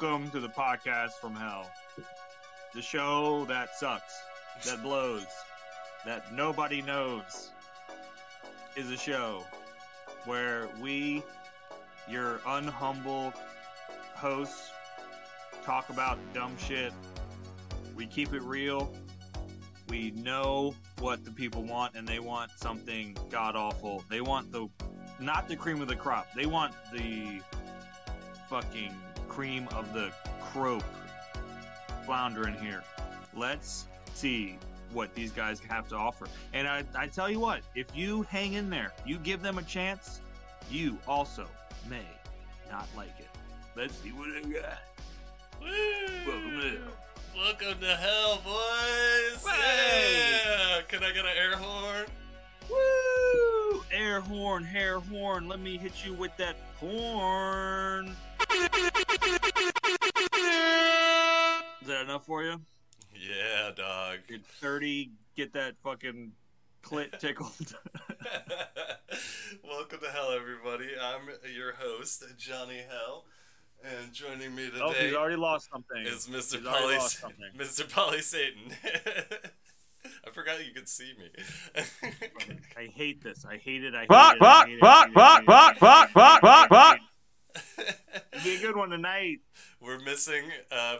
Welcome to the podcast from hell. The show that sucks, that blows, that nobody knows is a show where we, your unhumble hosts, talk about dumb shit. We keep it real. We know what the people want, and they want something god-awful. They want the, not the cream of the crop. They want the fucking cream of the croak floundering here. Let's see what these guys have to offer. And I tell you what, if you hang in there, you give them a chance, you also may not like it. Let's see what I got. Woo! Welcome to hell. Welcome to hell, boys! Hey! Yeah! Can I get an air horn? Woo! Air horn, hair horn. Let me hit you with that horn. Is that enough for you? Yeah, dog. You're 30, get that fucking clit tickled. Welcome to hell, everybody. I'm your host, Johnny Hell, and joining me today is Mr. Pauly Satan. I forgot you could see me. I hate this. I hate it. I hate it. Fuck. It'd be a good one tonight. We're missing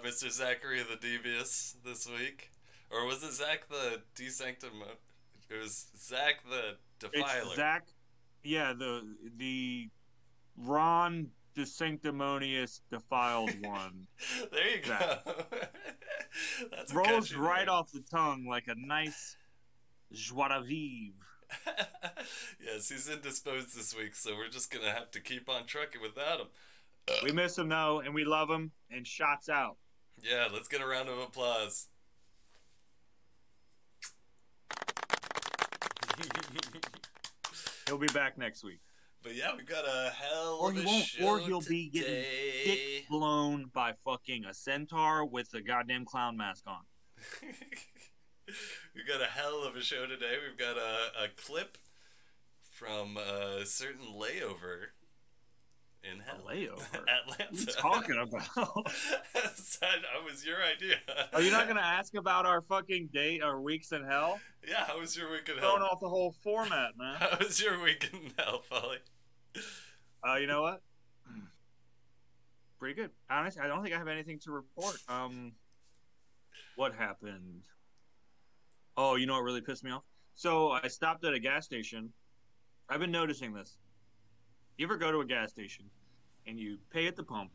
Mr. Zachary the Devious this week. Or was it Zach the Desanctimonious? It was Zach the Defiler. It's Zach, yeah, the Ron Desanctimonious defiled one. There you go. That's rolls right off the tongue like a nice joie de vivre. Yes, he's indisposed this week, so we're just gonna have to keep on trucking without him. We miss him though, and we love him, and shots out. Yeah, let's get a round of applause. He'll be back next week. But yeah, we got a hell of a show today. Or he'll be getting dick blown by fucking a centaur with a goddamn clown mask on. We've got a hell of a show today. We've got a clip from a certain layover in hell. Layover? Atlanta. What are you talking about? That was your idea. Are you not going to ask about our fucking day, our weeks in hell? Yeah, how was your week in hell? Throwing off the whole format, man. How was your week in hell, Pauly? You know what? Pretty good. Honestly, I don't think I have anything to report. What happened? Oh, you know what really pissed me off? So I stopped at a gas station. I've been noticing this. You ever go to a gas station and you pay at the pump,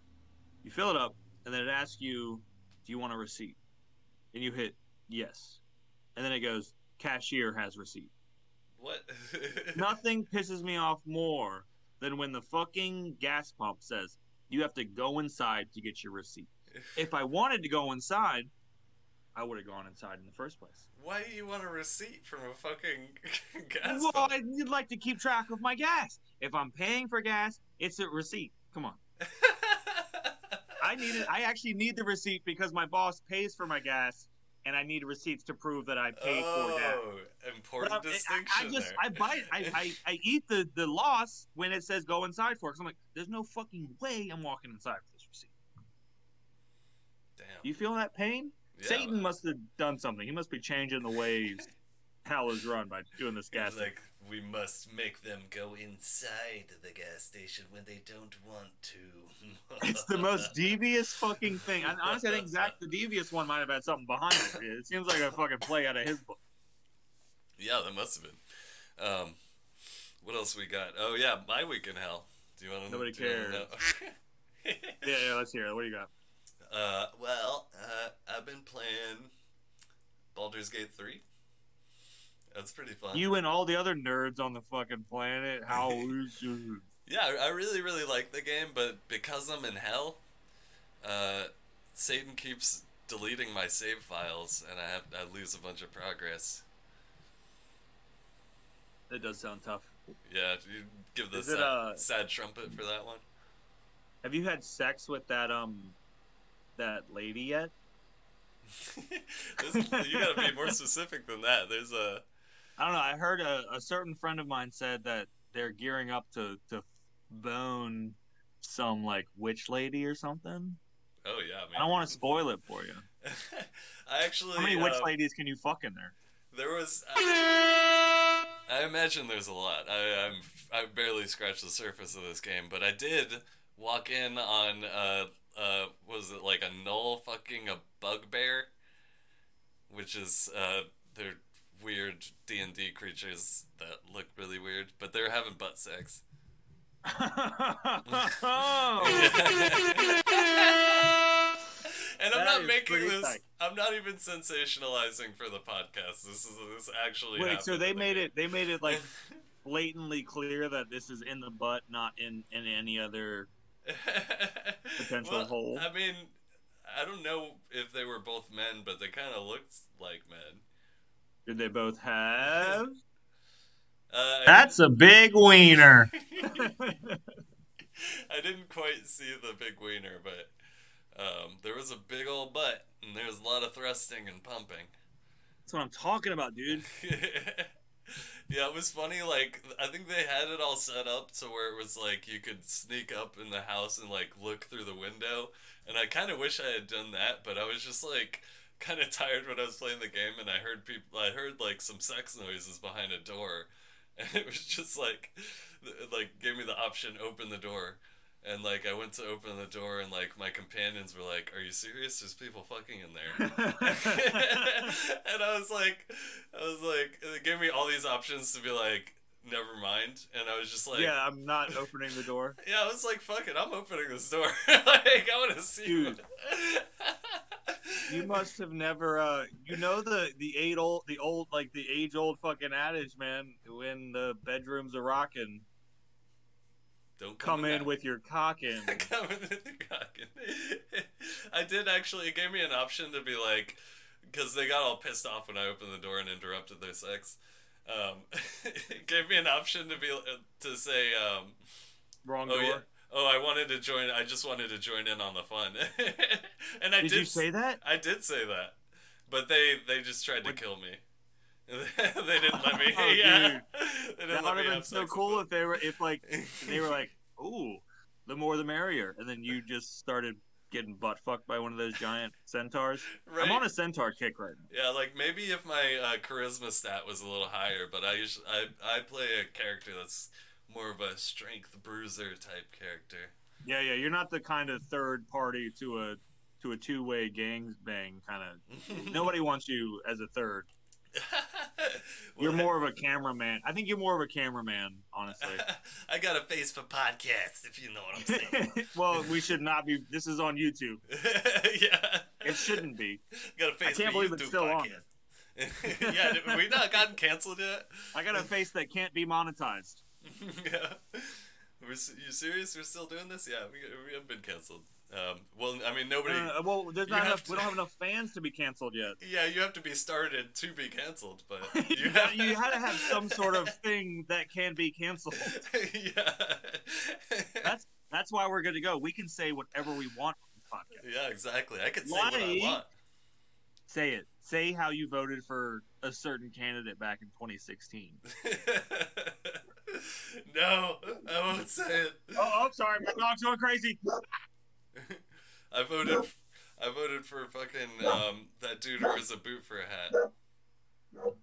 you fill it up, and then it asks you, do you want a receipt? And you hit yes. And then it goes, cashier has receipt. What? Nothing pisses me off more than when the fucking gas pump says, you have to go inside to get your receipt. If I wanted to go inside, I would have gone inside in the first place. Why do you want a receipt from a fucking gas? Well, pump? I'd like to keep track of my gas. If I'm paying for gas, it's a receipt. Come on. I actually need the receipt because my boss pays for my gas, and I need receipts to prove that I paid for gas. Oh, important distinction. I eat the loss when it says go inside for it. Because I'm like, there's no fucking way I'm walking inside for this receipt. Damn. You feel that pain? Yeah, Satan must have done something. He must be changing the ways hell is run by doing this gas station. Like, we must make them go inside the gas station when they don't want to. It's the most devious fucking thing. And honestly, I think Zach the Devious one might have had something behind it. It seems like a fucking play out of his book. Yeah, that must have been. What else we got? Oh, yeah, my week in hell. Do you want to know? Nobody cares. Yeah, let's hear it. What do you got? I've been playing Baldur's Gate 3. That's pretty fun. You and all the other nerds on the fucking planet, how is it? Yeah, I really, really like the game, but because I'm in hell, Satan keeps deleting my save files, and I lose a bunch of progress. It does sound tough. Yeah, you give the sad trumpet for that one. Have you had sex with that lady yet? You gotta be more specific than that. There's a... I don't know, I heard a certain friend of mine said that they're gearing up to bone some, like, witch lady or something. Oh yeah, man. I don't want to spoil it for you. I actually. How many witch ladies can you fuck in there? There was. I imagine there's a lot. I barely scratched the surface of this game, but I did walk in on was it like a gnoll fucking a bugbear, which is they're weird D&D creatures that look really weird, but they're having butt sex. And I'm not making this. Tight. I'm not even sensationalizing for the podcast. This actually. Wait, so they made it. They made it like blatantly clear that this is in the butt, not in any other potential hole. I mean, I don't know if they were both men, but they kind of looked like men. Did they both have? That's a big wiener. I didn't quite see the big wiener, but. There was a big old butt, and there was a lot of thrusting and pumping. That's what I'm talking about, dude. Yeah, it was funny. Like, I think they had it all set up to where it was like you could sneak up in the house and like look through the window. And I kind of wish I had done that, but I was just like kind of tired when I was playing the game, and I heard people. I heard like some sex noises behind a door, and it was just like, gave me the option open the door. And, like, I went to open the door, and, like, my companions were like, are you serious? There's people fucking in there. And I was like, it gave me all these options to be like, never mind. And I was just like. Yeah, I'm not opening the door. Yeah, I was like, fuck it, I'm opening this door. Like, I want to see. Dude. You must have never, the age-old fucking adage, man, when the bedrooms are rocking. Don't come in with your cock in. Come in with your cock in. I did actually, it gave me an option to be like, because they got all pissed off when I opened the door and interrupted their sex. It gave me an option to say, wrong door. Yeah. Oh, I just wanted to join in on the fun. And I did you say that? I did say that. But they just tried to kill me. They didn't let me. Oh, yeah, that would have been so cool if they were like, "Ooh, the more the merrier," and then you just started getting butt fucked by one of those giant centaurs. Right? I'm on a centaur kick right now. Yeah, like maybe if my charisma stat was a little higher, but I play a character that's more of a strength bruiser type character. Yeah, you're not the kind of third party to a two-way gang bang kind of. Nobody wants you as a third. You're more of a cameraman. I think you're more of a cameraman, honestly. I got a face for podcasts, if you know what I'm saying. Well, we should not be. This is on YouTube. Yeah, it shouldn't be. Got a face. I can't believe YouTube it's still podcast. On. Yeah, we not gotten canceled yet. I got a face that can't be monetized. Yeah, you serious? We're still doing this? Yeah, we haven't been canceled. Well, I mean, nobody. There's not enough. We don't have enough fans to be canceled yet. Yeah, you have to be started to be canceled, but you have you had to have some sort of thing that can be canceled. Yeah, that's why we're good to go. We can say whatever we want on the podcast. Yeah, exactly. I can say what I want. Say it. Say how you voted for a certain candidate back in 2016. No, I won't say it. Oh, I'm sorry. My dog's going crazy. I voted for fucking that dude who wears a boot for a hat.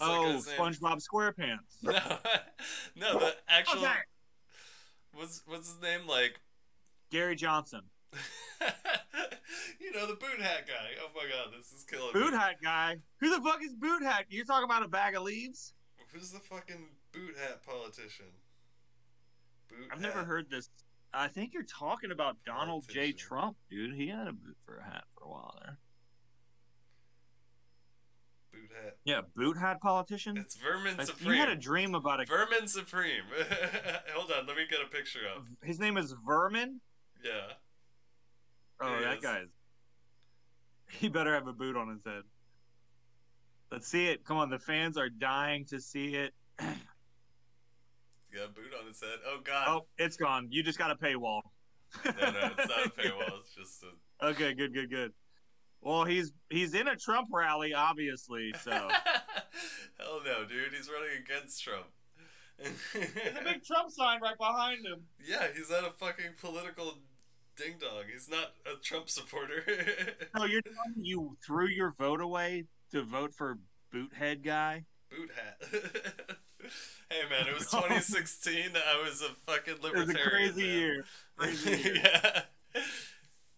SpongeBob SquarePants. No, the actual. Okay. What's his name like? Gary Johnson. You know, the boot hat guy. Oh my god, this is killing me. Boot hat guy. Who the fuck is boot hat? You're talking about a bag of leaves? Who's the fucking boot hat politician? I've never heard this. I think you're talking about Donald J. Trump, dude. He had a boot for a hat for a while there. Boot hat. Yeah, boot hat politician. It's Vermin Supreme. You had a dream about a Vermin Supreme. Hold on, let me get a picture of. His name is Vermin? Yeah. Oh, that guy's. He better have a boot on his head. Let's see it. Come on, the fans are dying to see it. Got a boot on his head. Oh god. Oh, it's gone. You just got a paywall. No, it's not a paywall. It's just a. Okay, good. Well, he's in a Trump rally, obviously. So. Hell no, dude. He's running against Trump. There's a big Trump sign right behind him. Yeah, he's at a fucking political ding dong. He's not a Trump supporter. No, you're telling me you threw your vote away to vote for boothead guy? Boothat. Hey man, it was 2016. I was a fucking libertarian. It was a crazy year. Crazy year. Yeah.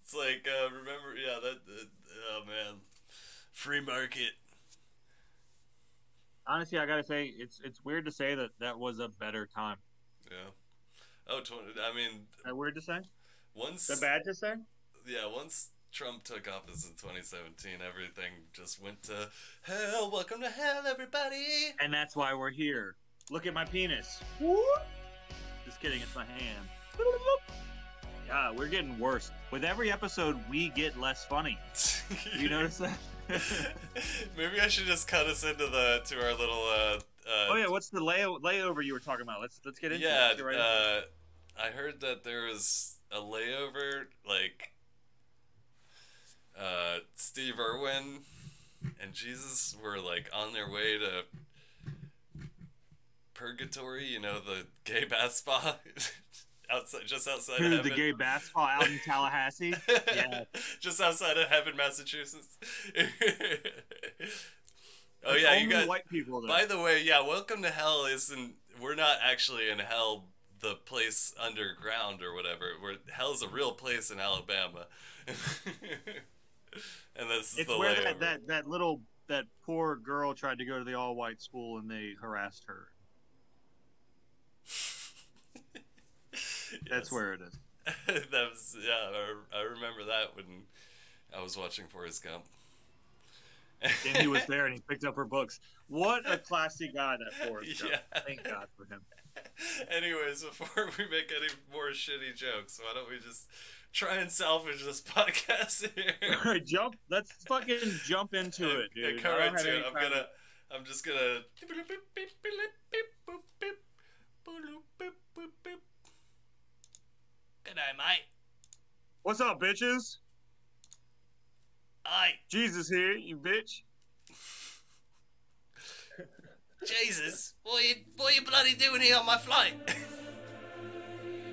It's like remember, yeah. That oh man, free market. Honestly, I gotta say, it's weird to say that was a better time. Yeah. Oh, 20. I mean, is that weird to say? Once the bad to say. Yeah. Once Trump took office in 2017, everything just went to hell. Welcome to hell, everybody. And that's why we're here. Look at my penis. Whoop. Just kidding, it's my hand. Yeah, we're getting worse. With every episode, we get less funny. You notice that? Maybe I should just cut us into our little... oh yeah, what's the layover you were talking about? Let's get into it. Yeah, I heard that there was a layover, like... Steve Irwin and Jesus were like on their way to purgatory, you know, the gay bath spa outside of heaven. The gay bath spa out in Tallahassee? Yeah. Just outside of Heaven, Massachusetts. Oh yeah, you got white people there. By the way, yeah, Welcome to Hell we're not actually in hell, the place underground or whatever. Hell's a real place in Alabama. And that's the where that poor girl tried to go to the all white school and they harassed her. Yes. That's where it is. That was, yeah, I remember that when I was watching Forrest Gump. And he was there and he picked up her books. What a classy guy that Forrest Gump. Yeah. Thank God for him. Anyways, before we make any more shitty jokes, why don't we just try and salvage this podcast here? All right, let's fucking jump into it, dude. Yeah, come right to it. I'm just gonna... G'day, mate. What's up, bitches? Aye. Jesus here, you bitch. Jesus, what are you bloody doing here on my flight?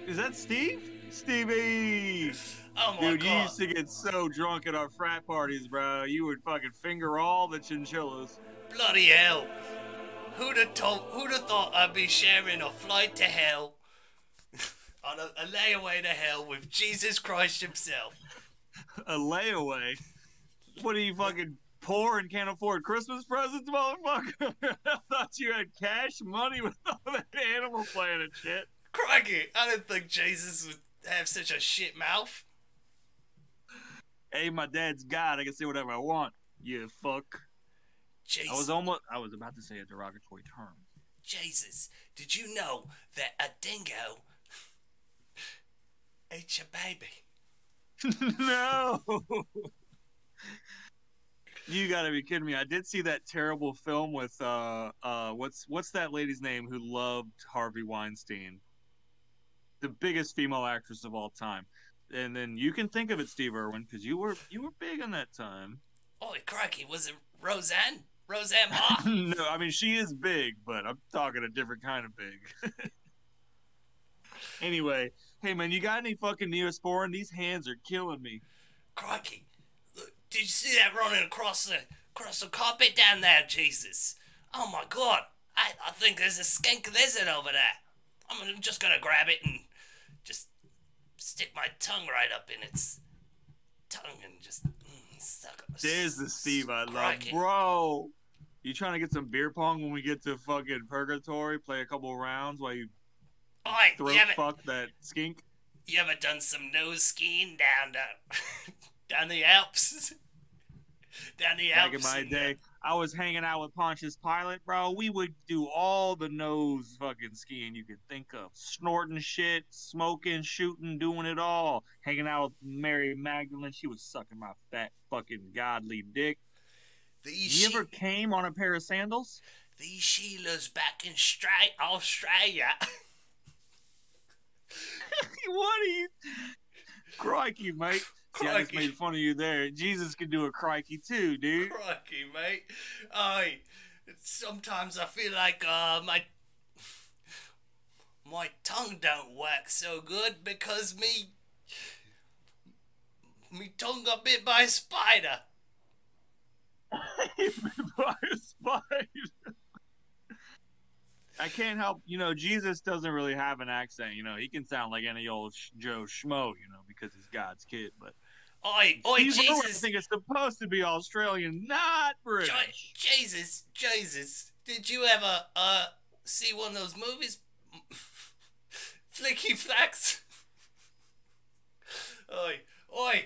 Is that Steve? Stevie! Oh my God. Dude, you used to get so drunk at our frat parties, bro. You would fucking finger all the chinchillas. Bloody hell. Who'da thought I'd be sharing a flight to hell on a layaway to hell with Jesus Christ himself? A layaway? What are you fucking... poor and can't afford Christmas presents, motherfucker? I thought you had cash money with all that Animal Planet shit. Crikey, I didn't think Jesus would have such a shit mouth. Hey, my dad's God. I can say whatever I want. You fuck. Jesus. I was about to say a derogatory term. Jesus, did you know that a dingo ate your baby? No. You gotta be kidding me! I did see that terrible film with what's that lady's name who loved Harvey Weinstein, the biggest female actress of all time. And then you can think of it, Steve Irwin, because you were big in that time. Holy crikey! Was it Roseanne? Roseanne Ma? No, I mean she is big, but I'm talking a different kind of big. Anyway, hey man, you got any fucking Neosporin? These hands are killing me. Crikey. Did you see that running across the carpet down there, Jesus? Oh my God! I think there's a skink lizard over there. I'm just gonna grab it and just stick my tongue right up in its tongue and just suck it. There's the Steve I love, bro. You trying to get some beer pong when we get to fucking purgatory? Play a couple rounds while you fuck that skink. You ever done some nose skiing down the Alps? Down the Alps. Back in my day, I was hanging out with Pontius Pilate, bro. We would do all the nose fucking skiing you could think of. Snorting shit, smoking, shooting, doing it all. Hanging out with Mary Magdalene. She was sucking my fat fucking godly dick. You ever came on a pair of sandals? These Sheila's back in Australia. What are you... Crikey, mate. Crikey. Yeah, I just made fun of you there. Jesus can do a crikey too, dude. Crikey, mate. Sometimes I feel like my tongue don't work so good because me me tongue got bit by a spider. Bit by a spider. I can't help, Jesus doesn't really have an accent, he can sound like any old Joe Schmo, because he's God's kid, but Oi, Jesus. I think it's supposed to be Australian, not British. Jesus, did you ever see one of those movies? Flicky Flacks? Oi.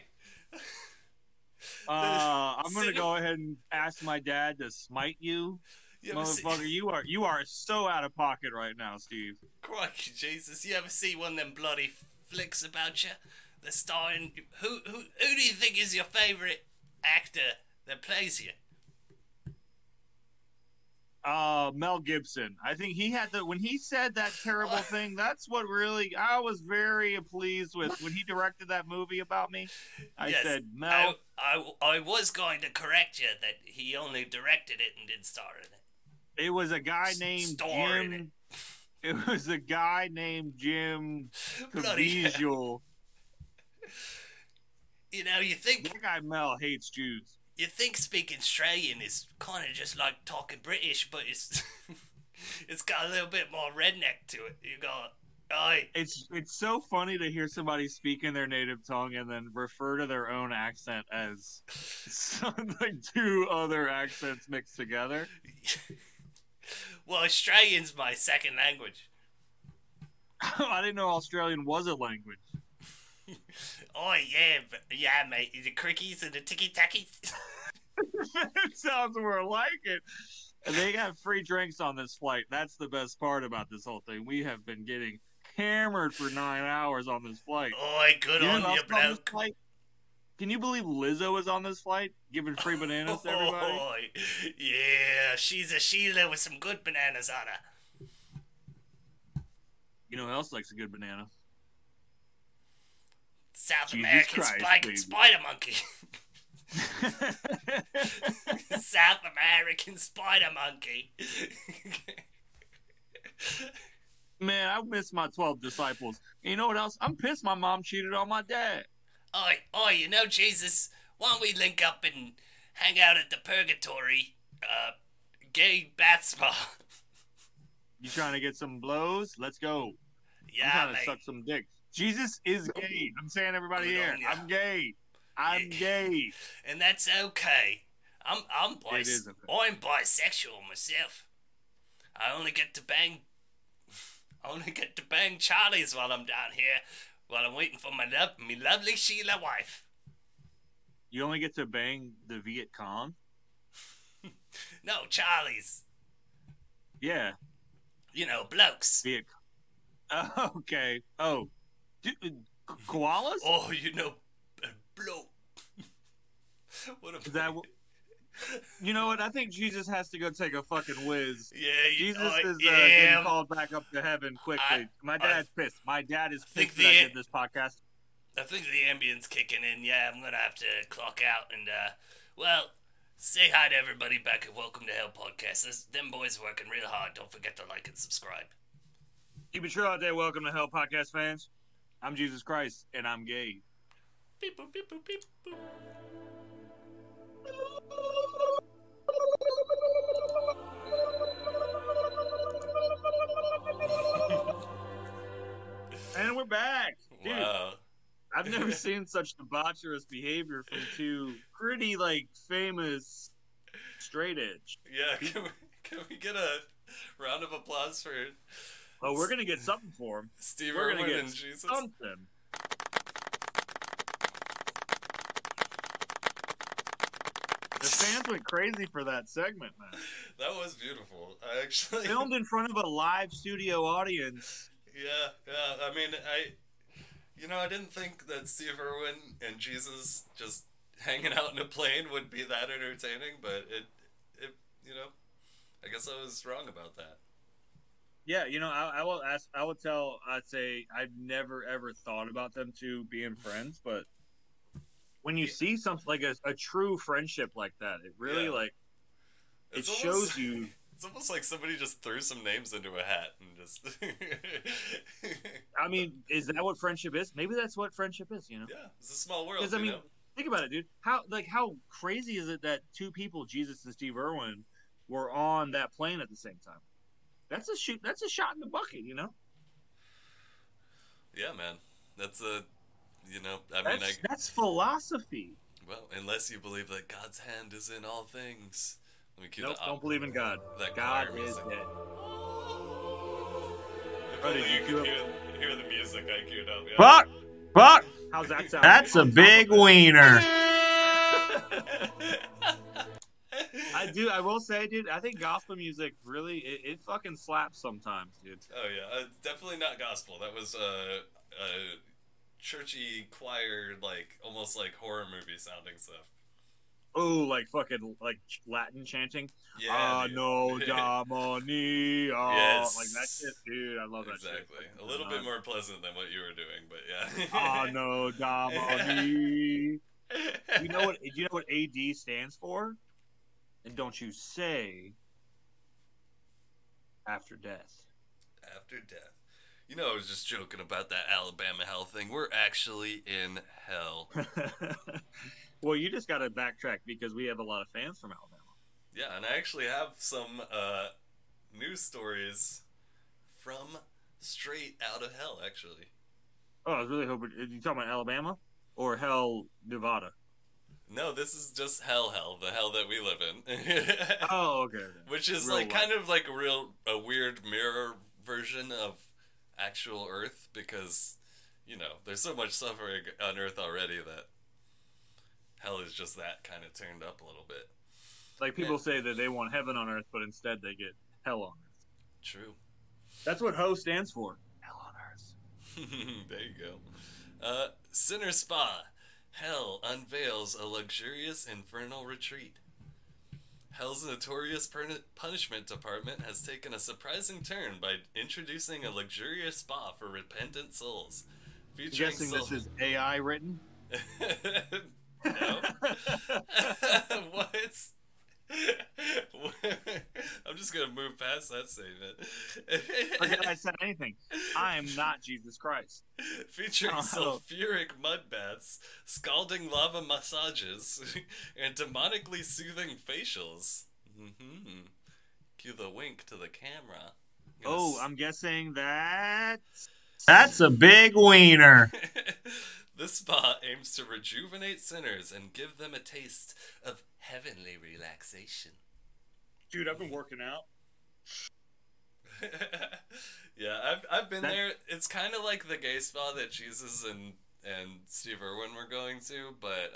I'm going to go ahead and ask my dad to smite you. You motherfucker, you are so out of pocket right now, Steve. Crikey, Jesus! You ever see one of them bloody flicks about you? They're starring who do you think is your favorite actor that plays you? Mel Gibson. I think he had when he said that terrible thing. That's what really I was very pleased with when he directed that movie about me. I said Mel. I was going to correct you that he only directed it and didn't star in it. It was a guy named Jim. It was a guy named Jim Caviezel. You think that guy Mel hates Jews. You think speaking Australian is kind of just like talking British, but it's got a little bit more redneck to it. You go, it's so funny to hear somebody speak in their native tongue and then refer to their own accent as like two other accents mixed together. Well, Australian's my second language. I didn't know Australian was a language. Oh, yeah, mate. The crickies and the ticky-tackies. That sounds more like it. They got free drinks on this flight. That's the best part about this whole thing. We have been getting hammered for 9 hours on this flight. Oh, good on you, bloke. Can you believe Lizzo was on this flight, giving free bananas to everybody? Oh, yeah, she's a Sheila with some good bananas on her. You know who else likes a good banana? South Jesus American Christ, spider monkey. South American spider monkey. Man, I miss my 12 disciples. You know what else? I'm pissed my mom cheated on my dad. Oi, Jesus, why don't we link up and hang out at the Purgatory gay bath spa? You trying to get some blows? Let's go. Yeah, I'm trying to suck some dicks. Jesus is gay. I'm saying everybody here. I'm gay. I'm gay. And that's okay. I'm bisexual myself. I only get to bang Charlies while I'm down here, while I'm waiting for my lovely Sheila wife. You only get to bang the Viet Cong? No, Charlies. Yeah. Blokes. Viet Cong. Okay. Oh. Koalas? Oh, bloke. What a that You know what? I think Jesus has to go take a fucking whiz. Yeah, Jesus is getting called back up to heaven quickly. My dad's pissed. My dad is pissed that I did this podcast. I think the ambient's kicking in. Yeah, I'm going to have to clock out and, say hi to everybody back at Welcome to Hell Podcast. Them boys are working real hard. Don't forget to like and subscribe. Keep it true out there, Welcome to Hell Podcast fans. I'm Jesus Christ, and I'm gay. Beep, boop, beep, boop, beep, boop. And we're back, dude. Wow. I've never seen such debaucherous behavior from two pretty famous straight edge. Yeah, can we get a round of applause for? Oh, we're gonna get something for him. Steve Irwin and Jesus. Something. The fans went crazy for that segment, man. That was beautiful. I actually filmed in front of a live studio audience. Yeah. I mean, I didn't think that Steve Irwin and Jesus just hanging out in a plane would be that entertaining, but it I guess I was wrong about that. Yeah, I'd say I've never ever thought about them two being friends, but when you see something like a true friendship like that, it really shows you. It's almost like somebody just threw some names into a hat and just. I mean, is that what friendship is? Maybe that's what friendship is. Yeah, it's a small world. Because I mean, Think about it, dude. How crazy is it that two people, Jesus and Steve Irwin, were on that plane at the same time? That's a shot in the bucket, you know? Yeah, man. That's a, you know, that's philosophy. Well, unless you believe that God's hand is in all things. Let me keep don't believe in God. That God is dead. If only you could hear the music I queued up. Yeah. Fuck! How's that sound? That's a big wiener. I will say, dude, I think gospel music really, it fucking slaps sometimes, dude. Oh, yeah. Definitely not gospel. That was churchy choir, like, almost like horror movie sounding stuff. Oh, like fucking, like, Latin chanting? Yeah. Ah, no, damonia. Yes. Like, that shit, dude. I love that shit. Exactly. A little bit more pleasant than what you were doing, but yeah. Ah, no, damonia. Do you know what AD stands for? And don't you say after death. After death. You know, I was just joking about that Alabama hell thing. We're actually in hell. Well, you just got to backtrack because we have a lot of fans from Alabama. Yeah, and I actually have some news stories from straight out of hell, actually. Oh, I was really hoping... Are you talking about Alabama or hell, Nevada? No, this is just hell, the hell that we live in. Oh, okay. Which is real like life. Kind of like a weird mirror version of actual Earth because, you know, there's so much suffering on Earth already that hell is just that kind of turned up a little bit. Like people say that they want heaven on Earth, but instead they get hell on Earth. True. That's what Ho stands for. Hell on Earth. There you go. Sinner Spa. Hell unveils a luxurious infernal retreat. Hell's notorious punishment department has taken a surprising turn by introducing a luxurious spa for repentant souls. I'm guessing this is AI written? No. What? I'm just going to move past that statement. Forget I said anything. I am not Jesus Christ. Featuring sulfuric mud baths, scalding lava massages, and demonically soothing facials. Mm-hmm. Cue the wink to the camera. I'm guessing that's a big wiener. This spa aims to rejuvenate sinners and give them a taste of heavenly relaxation. Dude, I've been working out. Yeah, I've been there. It's kind of like the gay spa that Jesus and Steve Irwin were going to, but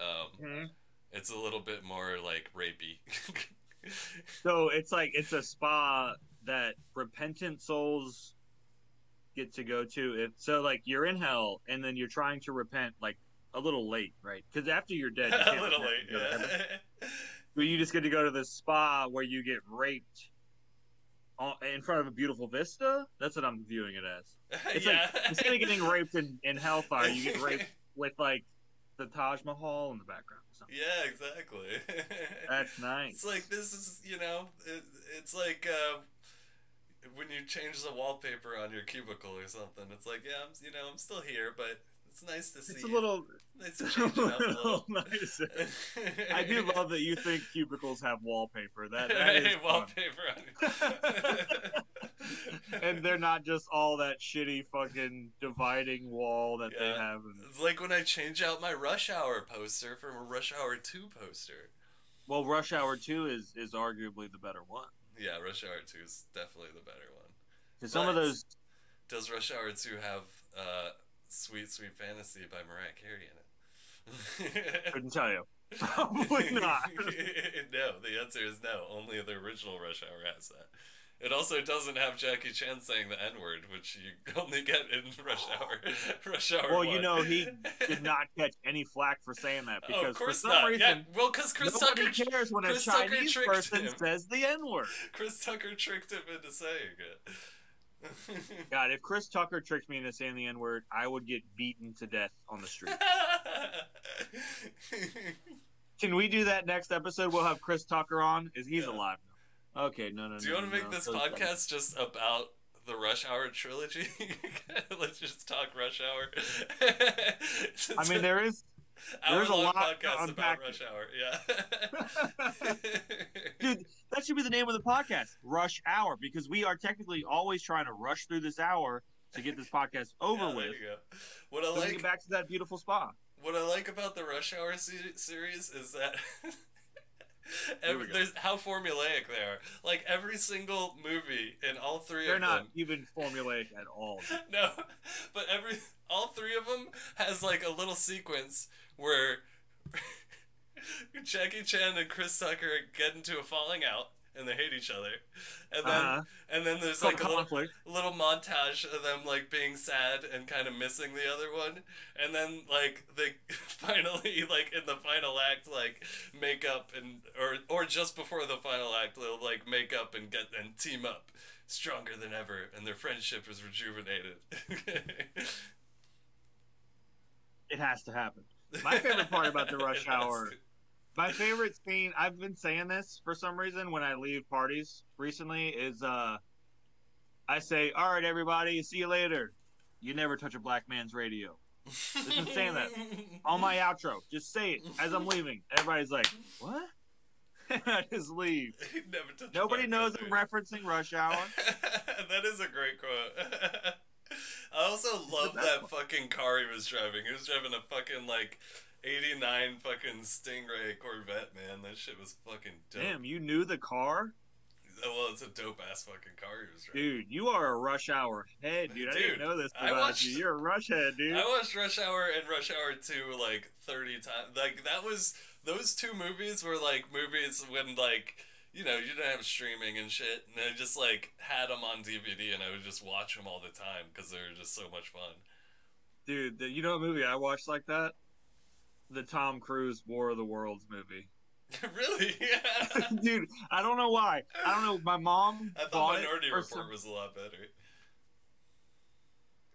it's a little bit more like rapey. So it's a spa that repentant souls get to go to. You're in hell and then you're trying to repent like a little late, right? Because after you're dead, you can't a little late. Yeah. But you just get to go to this spa where you get raped in front of a beautiful vista. That's what I'm viewing it as. It's like instead of getting raped in hellfire, you get raped with like the Taj Mahal in the background. Or something. Yeah, exactly. That's nice. It's like this is, you know, it's like. When you change the wallpaper on your cubicle or something, it's like, yeah, I'm still here, but it's nice to see. It's a little nice to change it up a little. Nicer. I do love that you think cubicles have wallpaper. That is wallpaper on your And they're not just all that shitty fucking dividing wall that they have. It's like when I change out my Rush Hour poster from a Rush Hour 2 poster. Well, Rush Hour 2 is arguably the better one. Yeah, Rush Hour 2 is definitely the better one. But some of those... Does Rush Hour 2 have Sweet, Sweet Fantasy by Mariah Carey in it? Couldn't tell you. Probably not. No, the answer is no. Only the original Rush Hour has that. It also doesn't have Jackie Chan saying the N-word, which you only get in Rush Hour. Rush Hour. Well, 1. You know, he did not catch any flack for saying that because of course for some not. Reason, yeah. Well, because nobody cares when a Chinese person says the N-word. Chris Tucker tricked him into saying it. God, if Chris Tucker tricked me into saying the N-word, I would get beaten to death on the street. Can we do that next episode? We'll have Chris Tucker on. He's alive now. Okay, no. Do you want to make this podcast just about the Rush Hour trilogy? Let's just talk Rush Hour. I mean, there is There's a lot podcast about Rush Hour. Yeah. Dude, that should be the name of the podcast, Rush Hour, because we are technically always trying to rush through this hour to get this podcast over with. There you go. What I like, get back to that beautiful spa. What I like about the Rush Hour series is that there's how formulaic they are. Like every single movie in all three of them. They're not even formulaic at all. No, but all three of them has like a little sequence where Jackie Chan and Chris Tucker get into a falling out and they hate each other, and then there's like a little montage of them like being sad and kind of missing the other one, and then like they finally like in the final act like make up and or just before the final act they'll like make up and get and team up stronger than ever, and their friendship is rejuvenated. It has to happen. My favorite part about the Rush Hour. My favorite scene, I've been saying this for some reason when I leave parties recently, is I say, all right, everybody, see you later. You never touch a black man's radio. I've been saying that on my outro. Just say it as I'm leaving. Everybody's like, what? And I just leave. Nobody knows I'm referencing Rush Hour. That is a great quote. I also love that fucking car he was driving. He was driving a fucking, like, 89 fucking Stingray Corvette, man. That shit was fucking dope. Damn, you knew the car? Well, it's a dope-ass fucking car he was driving. Dude, you are a Rush Hour head, dude. I didn't know this about you. You're a Rush head, dude. I watched Rush Hour and Rush Hour 2, like, 30 times. Like, that was... Those two movies were, like, movies when, like... You know, you didn't have streaming and shit, and I just, like, had them on DVD, and I would just watch them all the time, because they were just so much fun. Dude, you know a movie I watched like that? The Tom Cruise War of the Worlds movie. Really? Yeah. Dude, I don't know why. I don't know. My mom. I thought Minority Report was a lot better.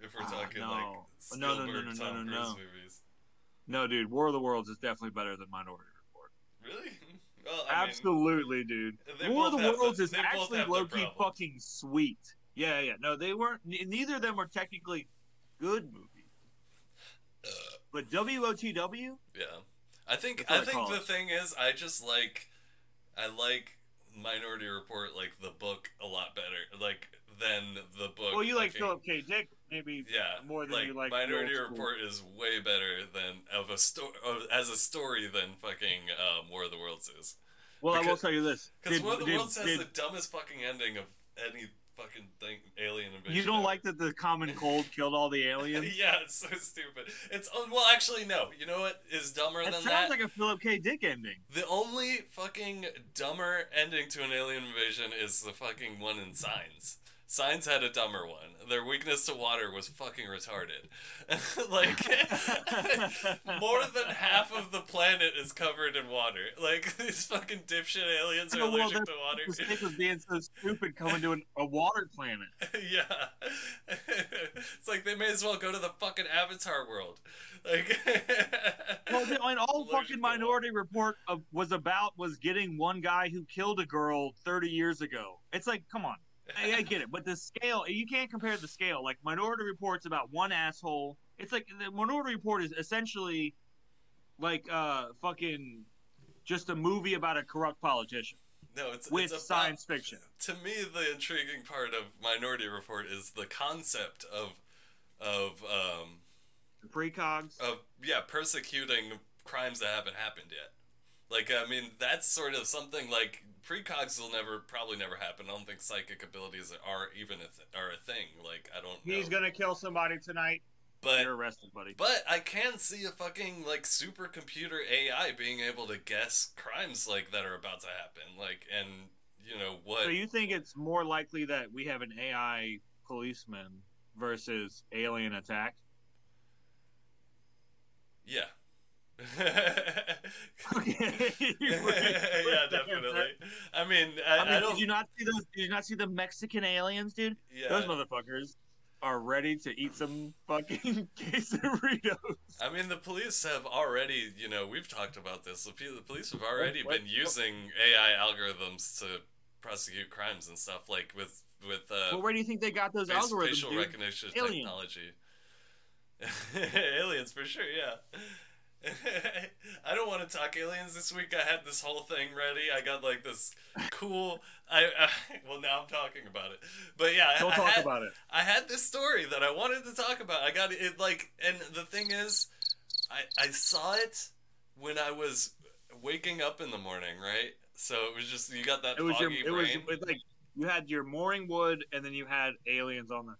If we're talking like Spielberg, Tom Cruise movies. No, dude, War of the Worlds is definitely better than Minority Report. Really? Well, absolutely, dude. War of the Worlds is actually low-key fucking sweet. Yeah, yeah. No, they weren't. Neither of them were technically good movies. But WOTW? Yeah. I think the thing is, I like Minority Report, like, the book a lot better, like, than the book. Well, you like Philip K. Dick maybe more than you like Minority Report is way better than as a story than fucking War of the Worlds is. Well, I will tell you this. Because War of the Worlds has the dumbest fucking ending of any fucking thing, alien invasion. You don't like that the common cold killed all the aliens? Yeah, it's so stupid. It's well, actually, no. You know what is dumber than that? That sounds like a Philip K. Dick ending. The only fucking dumber ending to an alien invasion is the fucking one in Signs. Signs had a dumber one. Their weakness to water was fucking retarded. Like, more than half of the planet is covered in water. Like, these fucking dipshit aliens are allergic to water. The mistake of being so stupid coming to a water planet. Yeah. It's like, they may as well go to the fucking Avatar world. Like, well, and all fucking Minority Report was getting one guy who killed a girl 30 years ago. It's like, come on. I get it, but the scale, you can't compare the scale. Like, Minority Report's about one asshole. It's like, the Minority Report is essentially like fucking just a movie about a corrupt politician. No, it's science fiction. To me, the intriguing part of Minority Report is the concept of the precogs. Of, yeah, persecuting crimes that haven't happened yet. Like, I mean, that's sort of something like precogs will probably never happen. I don't think psychic abilities are a thing. Like, I don't know. He's gonna kill somebody tonight. But you're arrested, buddy. But I can see a fucking like supercomputer AI being able to guess crimes like that are about to happen. Like, and you know what? So you think it's more likely that we have an AI policeman versus alien attack? Yeah. Yeah, definitely. I mean, don't... Did you not see the Mexican aliens, dude? Yeah. Those motherfuckers are ready to eat some fucking quesadillas. I mean, the police have already, you know, we've talked about this. The police have already been using AI algorithms to prosecute crimes and stuff, like with. Well, where do you think they got those algorithms? Facial recognition technology. Aliens for sure. Yeah. I don't want to talk aliens this week. I had this whole thing ready. I got like this cool. Well, now I'm talking about it. But yeah, don't talk about it. I had this story that I wanted to talk about. I got it like, and the thing is, I saw it when I was waking up in the morning, right? So it was just you got that. It was foggy your. Brain. It was like you had your morning wood, and then you had aliens on the.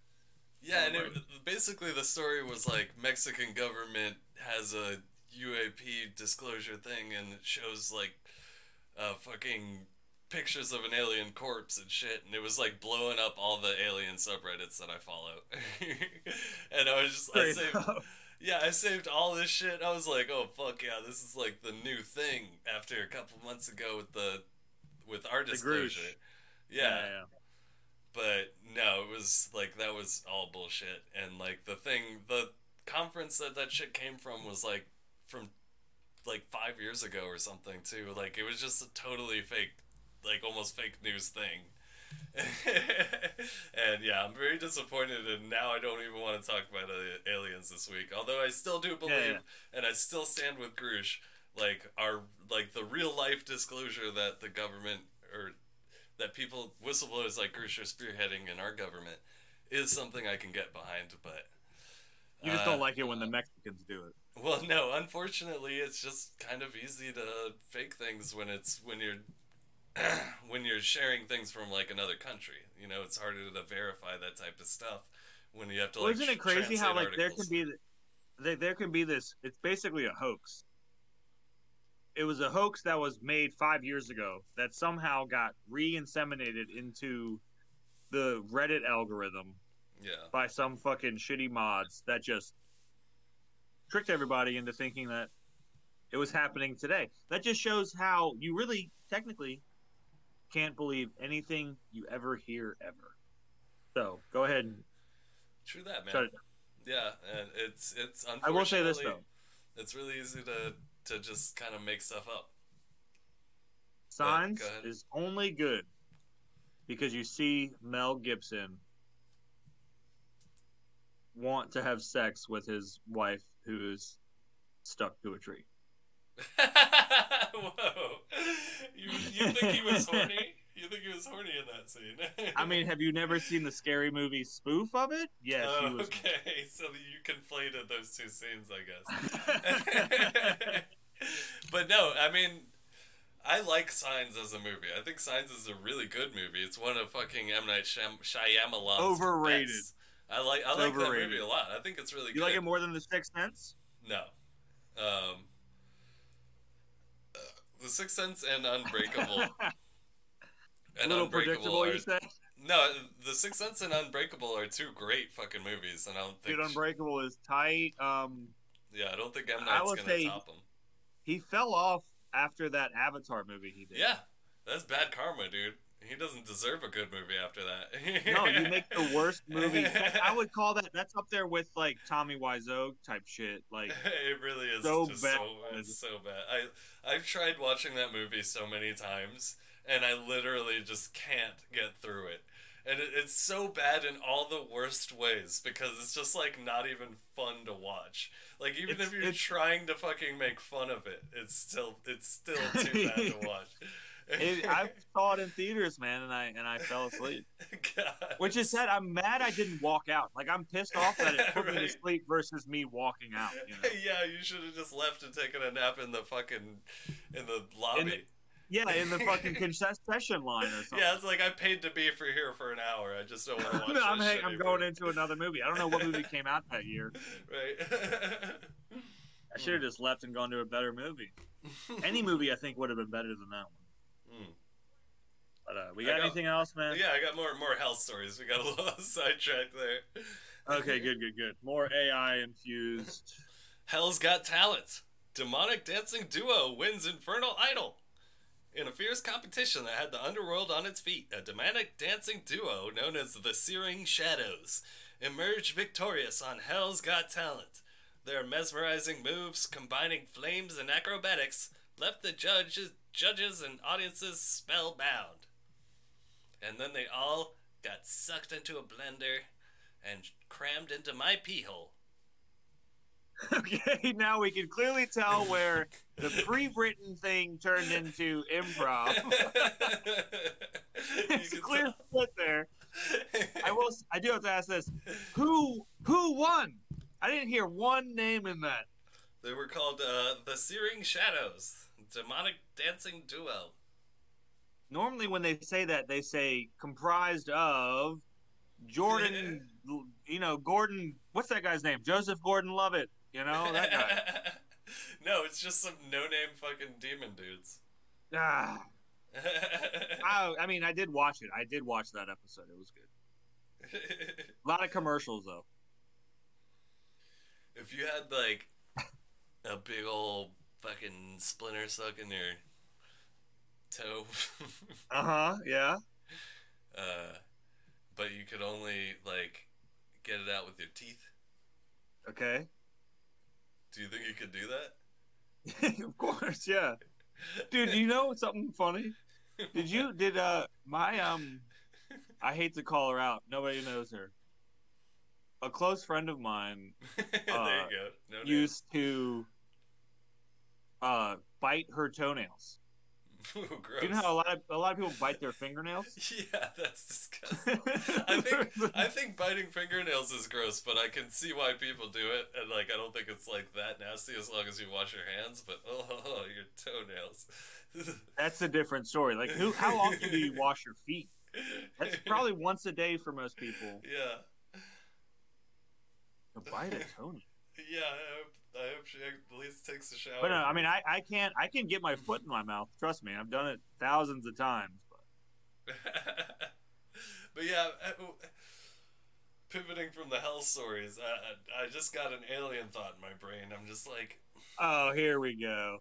Yeah, and it, basically the story was like Mexican government has a UAP disclosure thing, and it shows like fucking pictures of an alien corpse and shit, and it was like blowing up all the alien subreddits that I follow. And I was just I saved all this shit. I was like, oh fuck yeah, this is like the new thing after a couple months ago with our disclosure. Yeah. But no, it was like that was all bullshit, and like the thing, the conference that shit came from was like from like 5 years ago or something too. Like it was just a totally fake, like almost fake news thing. And yeah, I'm very disappointed, and now I don't even want to talk about aliens this week. Although I still do believe, and I still stand with Grusch, like our like the real life disclosure that the government or that people, whistleblowers like Grusch are spearheading in our government is something I can get behind, but... You just don't like it when the Mexicans do it. Well, no, unfortunately, it's just kind of easy to fake things when you're sharing things from, like, another country. You know, it's harder to verify that type of stuff when you have to, isn't it crazy how, like, articles. there can be this... It's basically a hoax. It was a hoax that was made 5 years ago that somehow got re-inseminated into the Reddit algorithm by some fucking shitty mods that just tricked everybody into thinking that it was happening today. That just shows how you really technically can't believe anything you ever hear ever. So go ahead and true that, man. Yeah, and it's unfortunately, I will say this though, it's really easy to just kind of make stuff up. Signs is only good because you see Mel Gibson want to have sex with his wife who's stuck to a tree. Whoa. You think he was horny? You think he was horny in that scene? I mean, have you never seen the scary movie spoof of it? Yes, he was. Okay, so you conflated those two scenes, I guess. But no, I mean, I like Signs as a movie. I think Signs is a really good movie. It's one of fucking M. Night Shyamalan's overrated. Best. I like that movie a lot. I think it's really good. You like it more than The Sixth Sense? No. The Sixth Sense and Unbreakable. And a little predictable, you said? No, The Sixth Sense and Unbreakable are two great fucking movies, and I don't think... Dude, Unbreakable is tight. Yeah, I don't think M. Night's going to top him. He fell off after that Avatar movie he did. Yeah, that's bad karma, dude. He doesn't deserve a good movie after that. No, you make the worst movie. I would call that... That's up there with, like, Tommy Wiseau type shit. Like, it really is so just bad. It's so bad. I've tried watching that movie so many times, and I literally just can't get through it. And it's so bad in all the worst ways, because it's just, like, not even fun to watch. Like, even if you're trying to fucking make fun of it, it's still too bad to watch. I saw it in theaters, man, and I fell asleep. God. Which is sad. I'm mad I didn't walk out. Like, I'm pissed off that it put me to sleep versus me walking out. You know? Yeah, you should have just left and taken a nap in the fucking... in the lobby. Yeah, in the fucking concession line or something. Yeah, it's like I paid to be for here for an hour. I just don't want to watch this shit anymore. I'm going into another movie. I don't know what movie came out that year. Right. I should have just left and gone to a better movie. Any movie I think would have been better than that one. But we got anything else, man? Yeah, I got more health stories. We got a little sidetracked there. Okay, good. More AI infused. Hell's Got Talent. Demonic dancing duo wins Infernal Idol. In a fierce competition that had the underworld on its feet, a demonic dancing duo known as the Searing Shadows emerged victorious on Hell's Got Talent. Their mesmerizing moves, combining flames and acrobatics, left the judges and audiences spellbound. And then they all got sucked into a blender and crammed into my pee hole. Okay, now we can clearly tell where the pre-written thing turned into improv. It's a clear split there. I do have to ask this: who won? I didn't hear one name in that. They were called the Searing Shadows, demonic dancing duo. Normally, when they say that, they say comprised of Jordan. Yeah. You know, Gordon. What's that guy's name? Joseph Gordon-Levitt. You know that guy. No, it's just some no-name fucking demon dudes. Ah. I mean, I did watch it. I did watch that episode. It was good. A lot of commercials, though. If you had, like, a big old fucking splinter stuck in your toe. Uh-huh, yeah. But you could only, like, get it out with your teeth. Okay. Do you think you could do that? Of course, yeah. Dude, you know something funny? I hate to call her out. Nobody knows her. A close friend of mine there you go. No used to bite her toenails. Ooh, gross. Do you know how a lot of people bite their fingernails? Yeah, that's disgusting. I think biting fingernails is gross, but I can see why people do it, and like I don't think it's like that nasty as long as you wash your hands. But oh, your toenails—that's a different story. Like, how often do you wash your feet? That's probably once a day for most people. Yeah. To bite a toenail. Yeah, I hope she at least takes a shower. But no, I mean, I can get my foot in my mouth. Trust me, I've done it thousands of times. But, but yeah, pivoting from the hell stories, I just got an alien thought in my brain. I'm just like, oh, here we go.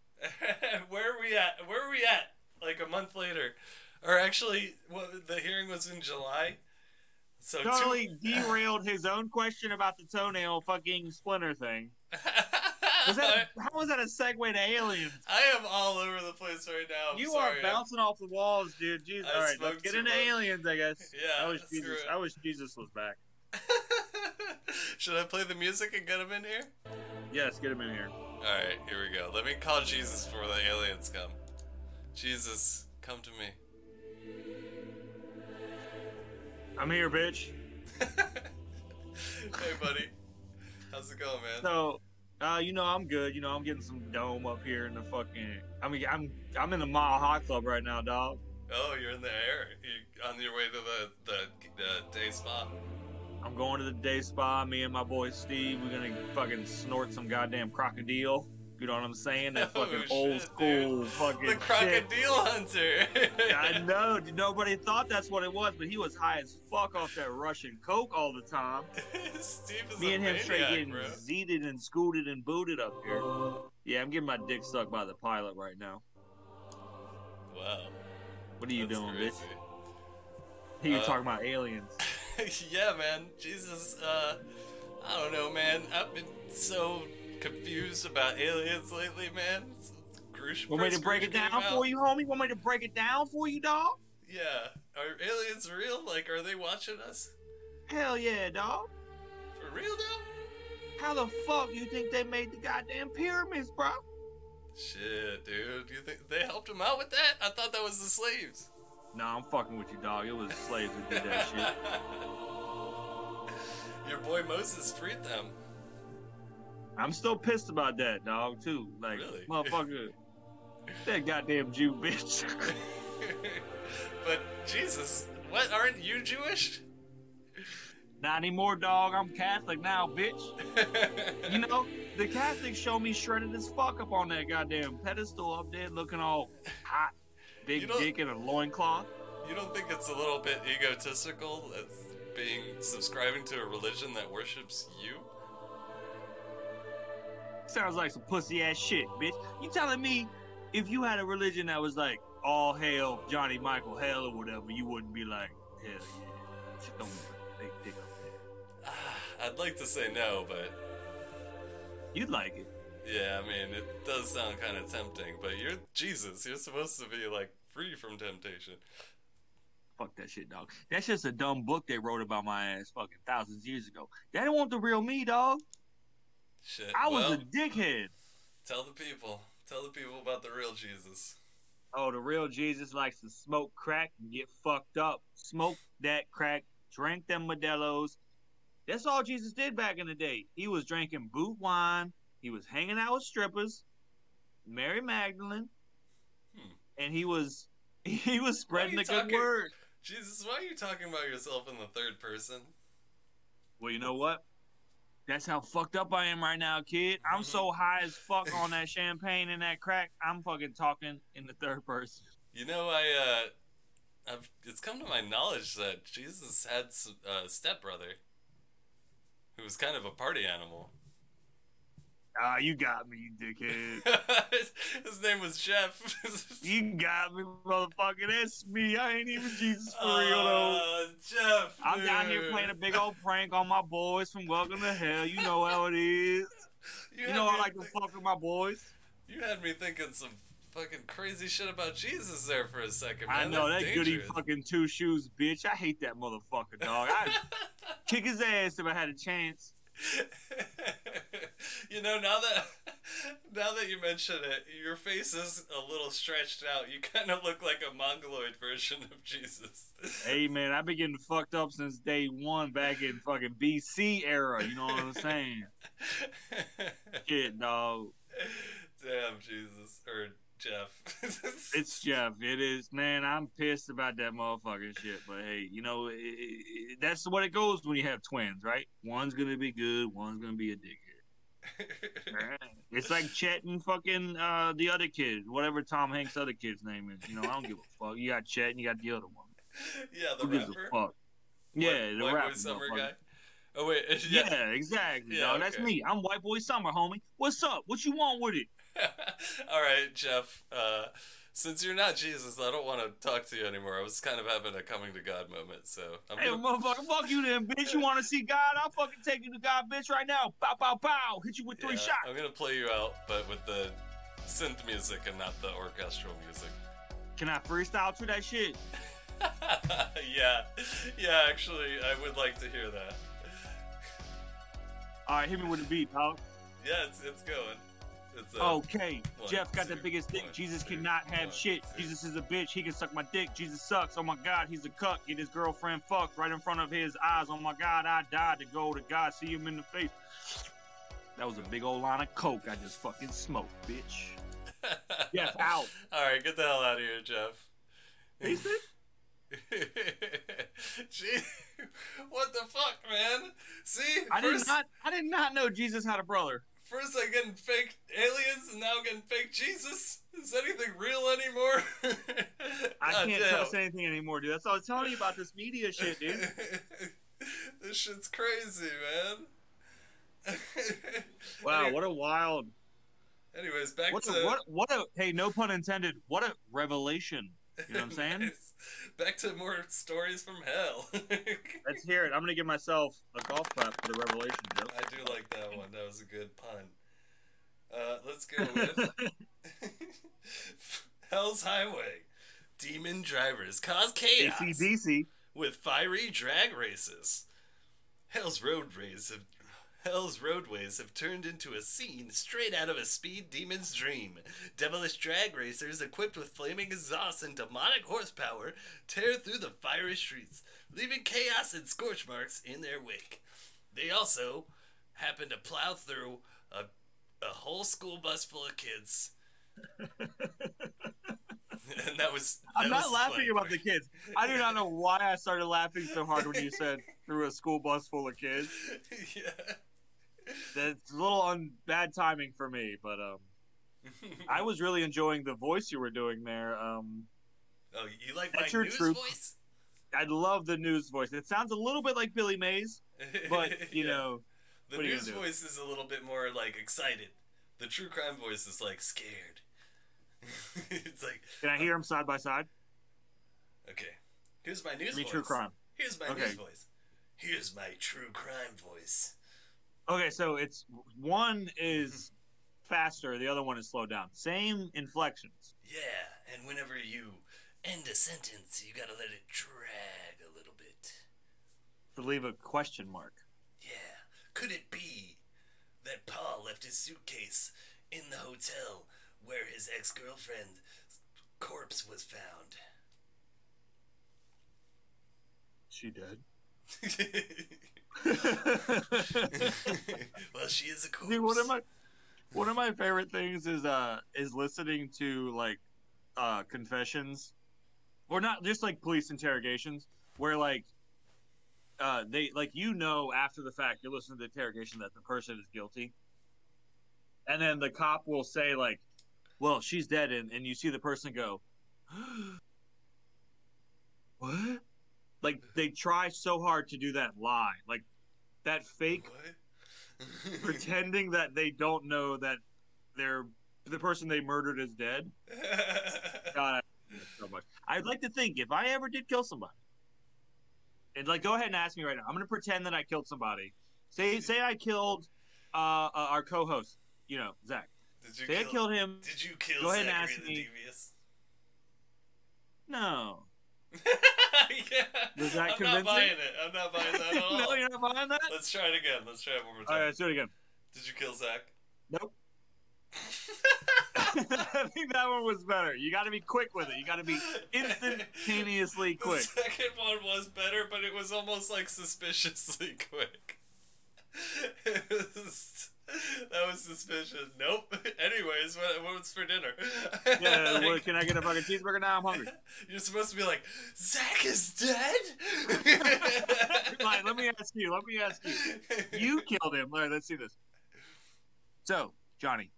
Where are we at? Where are we at? Like a month later, or actually, the hearing was in July. So totally derailed his own question about the toenail fucking splinter thing. How was that a segue to aliens? I am all over the place right now. I'm sorry, are bouncing off the walls, dude. Jeez. All right, let's get into aliens, I guess. Yeah, I wish Jesus was back. Should I play the music and get him in here? Yes, get him in here. All right, here we go. Let me call Jesus before the aliens come. Jesus, come to me. I'm here, bitch. Hey, buddy. How's it going, man? So, I'm good. You know, I'm getting some dome up here in the fucking... I mean, I'm in the Mile High Club right now, dog. Oh, you're in the air. You're on your way to the day spa. I'm going to the day spa. Me and my boy Steve, we're going to fucking snort some goddamn crocodile. You know what I'm saying? That fucking old school fucking the crocodile hunter. I know. Nobody thought that's what it was, but he was high as fuck off that Russian coke all the time. Steve is me and him straight getting zeeted and scooted and booted up here. Yeah, I'm getting my dick sucked by the pilot right now. Wow. What are you doing, crazy. Bitch? You're talking about aliens. Yeah, man. Jesus, I don't know, man. I've been so confused about aliens lately, man. Grusch, want me to break it down for you, homie? Want me to break it down for you, dog? Yeah. Are aliens real? Like, are they watching us? Hell yeah, dog. For real, dog? How the fuck you think they made the goddamn pyramids, bro? Shit, dude. You think they helped him out with that? I thought that was the slaves. Nah, I'm fucking with you, dog. It was the slaves who did that shit. Your boy Moses freed them. I'm still pissed about that, dog, too. Like, really? Motherfucker, that goddamn Jew bitch. But, Jesus, what? Aren't you Jewish? Not anymore, dog. I'm Catholic now, bitch. You know, the Catholics show me shredded as fuck up on that goddamn pedestal up there looking all hot, big dick in a loincloth. You don't think it's a little bit egotistical as subscribing to a religion that worships you? Sounds like some pussy ass shit, bitch. You telling me if you had a religion that was like all hail Johnny Michael Hell or whatever, you wouldn't be like, hell yeah, shit don't make dick up there? I'd like to say no, but you'd like it. Yeah, I mean, it does sound kind of tempting, but you're Jesus. You're supposed to be like free from temptation. Fuck that shit, dog. That's just a dumb book they wrote about my ass fucking thousands of years ago. They don't want the real me, dog. Shit. I was a dickhead. Tell the people about the real Jesus. Oh, the real Jesus likes to smoke crack and get fucked up. Smoke that crack, drink them Modelo's. That's all Jesus did back in the day. He was drinking boot wine. He was hanging out with strippers, Mary Magdalene, and he was spreading the good word. Jesus, why are you talking about yourself in the third person? Well, you know what? That's how fucked up I am right now, kid. I'm so high as fuck on that champagne and that crack. I'm fucking talking in the third person. You know, it's come to my knowledge that Jesus had a stepbrother who was kind of a party animal. Ah, you got me, you dickhead. His name was Jeff. You got me, motherfucker. That's me. I ain't even Jesus for real, though. Jeff, I'm down here playing a big old prank on my boys from Welcome to Hell. You know how it is. You know I like to fuck with my boys. You had me thinking some fucking crazy shit about Jesus there for a second, man. I know, that goody fucking two shoes, bitch. I hate that motherfucker, dog. I'd kick his ass if I had a chance. You know, now that you mention it, your face is a little stretched out. You kind of look like a mongoloid version of Jesus. Hey, man, I've been getting fucked up since day one back in fucking BC era. You know what I'm saying? Shit, dog. Damn, Jesus. Or Jeff. It's Jeff. It is. Man, I'm pissed about that motherfucking shit. But, hey, you know, that's what it goes when you have twins, right? One's going to be good. One's going to be a dickhead. It's like Chet and fucking the other kid, whatever Tom Hanks' other kid's name is. You know, I don't give a fuck. You got Chet and you got the other one. Yeah, the rapper. Who gives a fuck? Yeah, the rapper. White boy summer guy. Oh wait, yeah exactly. Yeah, okay. That's me. I'm white boy summer, homie. What's up? What you want with it? All right, Jeff. Since you're not Jesus, I don't want to talk to you anymore. I was kind of having a coming to God moment, so... motherfucker, fuck you then, bitch. You want to see God? I'll fucking take you to God, bitch, right now. Pow, pow, pow. Hit you with three shots. I'm going to play you out, but with the synth music and not the orchestral music. Can I freestyle to that shit? Yeah, actually, I would like to hear that. All right, hit me with the beat, pal. Yeah, it's going. Okay, Jeff got the biggest dick. Jesus cannot have shit. Jesus is a bitch. He can suck my dick. Jesus sucks. Oh my God, he's a cuck. Get his girlfriend fucked right in front of his eyes. Oh my God, I died to go to God. See him in the face. That was a big old line of coke I just fucking smoked, bitch. Jeff, out. All right, get the hell out of here, Jeff. Peace it. Gee, what the fuck, man? See, I did not know Jesus had a brother. First I'm getting fake aliens, and now I'm getting fake Jesus. Is anything real anymore? I can't trust anything anymore, dude. That's all I was telling you about this media shit, dude. This shit's crazy, man. Wow, what a wild... Anyways, back to... hey, no pun intended, what a revelation. You know what I'm saying? Nice. Back to more stories from hell. Let's hear it. I'm going to give myself a golf clap for the revelation, Joe. I do like that one. That was a good pun. Let's go with Hell's Highway. Demon drivers cause chaos. ACDC. With fiery drag races. Hell's roadways have turned into a scene straight out of a speed demon's dream. Devilish drag racers equipped with flaming exhausts and demonic horsepower tear through the fiery streets, leaving chaos and scorch marks in their wake. They also happen to plow through a whole school bus full of kids. And that was... I'm not laughing about the kids. I do not know why I started laughing so hard when you said through a school bus full of kids. Yeah. That's a little bad timing for me, but I was really enjoying the voice you were doing there. Oh, you like my news voice? I love the news voice. It sounds a little bit like Billy Mays, but you know, the news voice is a little bit more like excited. The true crime voice is like scared. It's like, can I hear them side by side? Okay, here's my news voice. True crime. Here's my news voice. Here's my true crime voice. Okay, so it's one is faster, the other one is slowed down. Same inflections. Yeah, and whenever you end a sentence, you gotta let it drag a little bit. To leave a question mark. Yeah. Could it be that Paul left his suitcase in the hotel where his ex-girlfriend's corpse was found. She dead? Well, she is a corpse. Dude, one of my favorite things is listening to confessions, or not just like police interrogations, where they after the fact you're listening to the interrogation that the person is guilty, and then the cop will say well, she's dead, and you see the person go, what? Like, they try so hard to do that lie. Like, that fake pretending that they don't know that the person they murdered is dead. God, I hate it so much. I'd like to think, if I ever did kill somebody, and, go ahead and ask me right now. I'm going to pretend that I killed somebody. Say I killed our co-host, Zach. I killed him. Did you kill Zachary and ask the Devious? No. Yeah. Does that convince you? I'm not buying that at all. No, you're not buying that? Let's try it again. Let's try it one more time. All right, let's do it again. Did you kill Zach? Nope. I think that one was better. You got to be quick with it. You got to be instantaneously quick. The second one was better, but it was almost suspiciously quick. That was suspicious. Nope. Anyways, what's for dinner? Yeah, can I get a fucking cheeseburger now? I'm hungry. You're supposed to be Zach is dead? Let me ask you. You killed him. All right, let's see this. So, Johnny,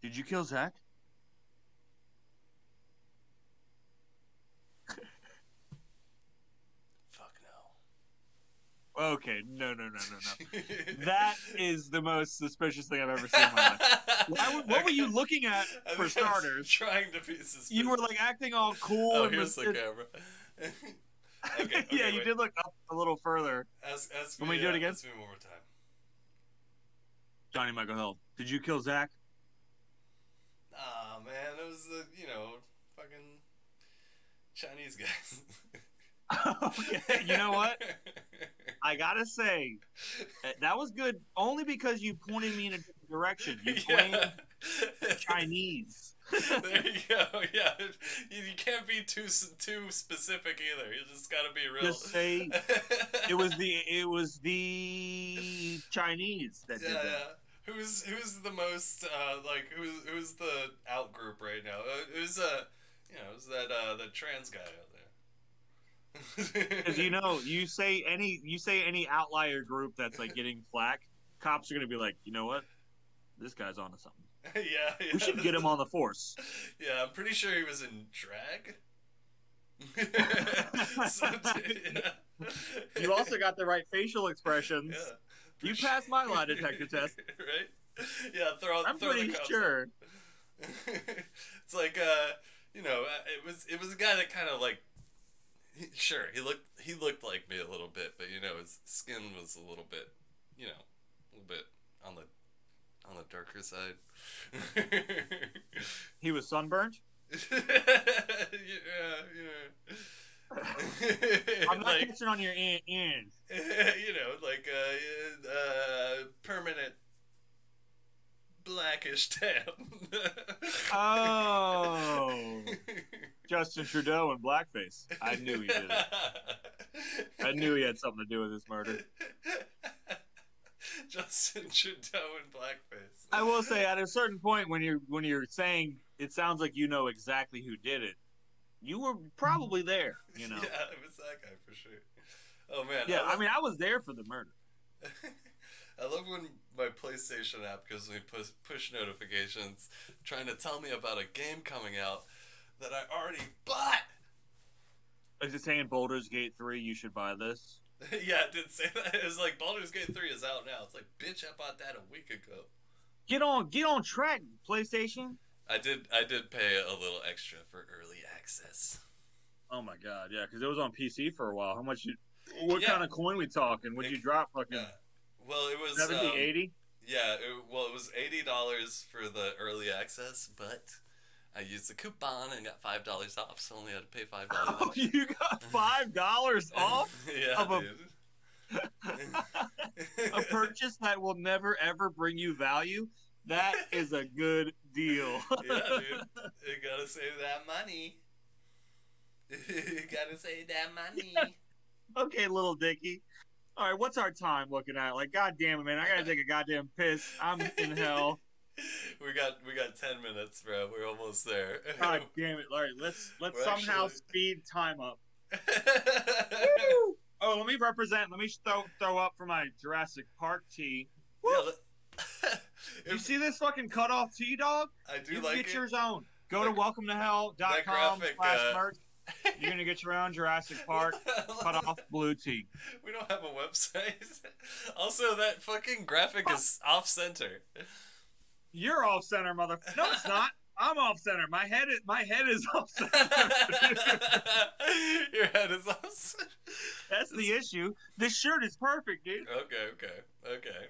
did you kill Zach? Okay, no. That is the most suspicious thing I've ever seen in my life. What were you looking at, for starters? Trying to be suspicious. You were, acting all cool. Oh, here's the camera. Okay, yeah, wait. You did look up a little further. Can we do it again? Ask me one more time. Johnny Michael Hill, did you kill Zach? Aw, man, it was the, fucking Chinese guys. Okay, you know what? I gotta say, that was good only because you pointed me in a different direction. You blamed Chinese. There you go. Yeah, you can't be too specific either. You just gotta be real. Just say it was the Chinese that did that. Yeah. Who's the most who's the out group right now? It was the trans guy out there. Because you say any outlier group that's getting flack, cops are gonna be like, you know what, this guy's onto something. Yeah. We should get him on the force. Yeah, I'm pretty sure he was in drag. You also got the right facial expressions. Yeah, you passed my lie detector test, right? Yeah, I'm pretty sure. It's it was a guy that kind of sure, he looked like me a little bit, but his skin was a little bit, a little bit on the darker side. He was sunburned? Yeah. I'm not catching on your ends. Permanent blackish tan. Oh. Justin Trudeau in blackface. I knew he did it. I knew he had something to do with this murder. Justin Trudeau in blackface. I will say, at a certain point, when you're saying it sounds like you know exactly who did it, you were probably there. Yeah, it was that guy for sure. Oh man. Yeah, I was there for the murder. I love when my PlayStation app gives me push notifications trying to tell me about a game coming out that I already bought. Is it saying Baldur's Gate 3, you should buy this? Yeah, it did say that. It was Baldur's Gate 3 is out now. It's bitch, I bought that a week ago. Get on track, PlayStation. I did pay a little extra for early access. Oh my god, yeah, because it was on PC for a while. How much? Kind of coin we talking? Would you drop fucking? Well, it was 70, 80. Yeah, it was $80 for the early access, but I used the coupon and got $5 off, so I only had to pay $5. Oh, you got $5 off? Yeah, A purchase that will never ever bring you value. That is a good deal. Yeah, dude. You gotta save that money. You gotta save that money. Yeah. Okay, little Dickie. All right, what's our time looking at? Like, goddamn it, man! I gotta take a goddamn piss. I'm in hell. We got 10 minutes, bro. We're almost there. God damn it, Larry. Let's We're somehow actually... speed time up. Woo! Oh, let me represent. Let me throw up for my Jurassic Park tea. Yeah, you see this fucking cutoff tea, dog? I do. You like get it. Your own. Go to welcometohell.com/merch. You're going to get your own Jurassic Park cut-off blue tea. We don't have a website. Also, that fucking graphic is off-center. You're off-center, motherfucker. No, it's not. I'm off-center. My head is off-center. Your head is off-center. That's the issue. This shirt is perfect, dude. Okay.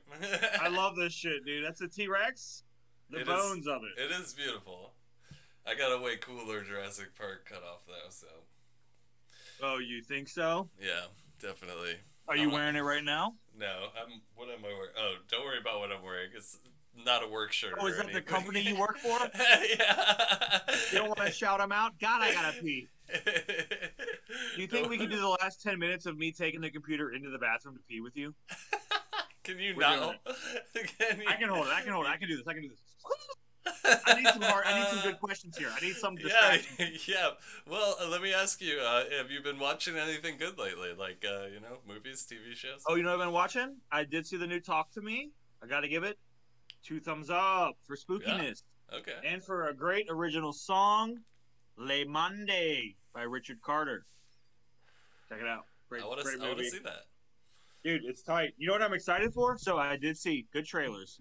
I love this shit, dude. That's a T-Rex. The bones of it. It is beautiful. I got a way cooler Jurassic Park cutoff though, so. Oh, you think so? Yeah, definitely. Are you wearing it right now? No, what am I wearing? Oh, don't worry about what I'm wearing. It's not a work shirt. Oh, is that the company you work for? Yeah. You don't want to shout them out? God, I gotta pee. Do you think we can do the last 10 minutes of me taking the computer into the bathroom to pee with you? Can you not? I can hold it. I can do this. I need some good questions here. I need some distraction. Yeah. Well, let me ask you, have you been watching anything good lately? Like, movies, TV shows? Oh, you know what I've been watching? I did see the new Talk to Me. I got to give it 2 thumbs up for spookiness. Yeah. Okay. And for a great original song, Le Monde by Richard Carter. Check it out. Great, great movie. I want to see that. Dude, it's tight. You know what I'm excited for? So I did see good trailers.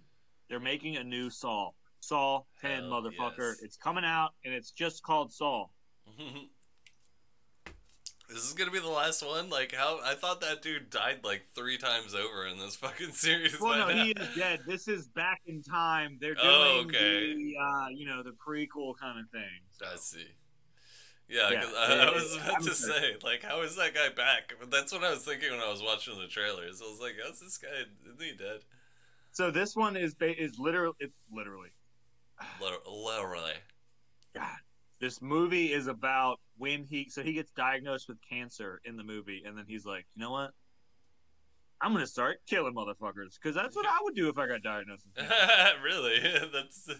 They're making a new Saw. Saw 10, motherfucker. Yes. It's coming out, and it's just called Saw. This is gonna be the last one. Like, how I thought that dude died like 3 times over in this fucking series. Well, he is dead. This is back in time. They're doing the prequel kind of thing. So. I see. Yeah, cause I was about to say, like, how is that guy back? That's what I was thinking when I was watching the trailers. I was like, how's this guy? Isn't he dead? So this one is literally. It's literally. Literally. God. This movie is about when he gets diagnosed with cancer in the movie, and then he's like, you know what? I'm going to start killing motherfuckers, because that's what I would do if I got diagnosed with cancer. Really? That's an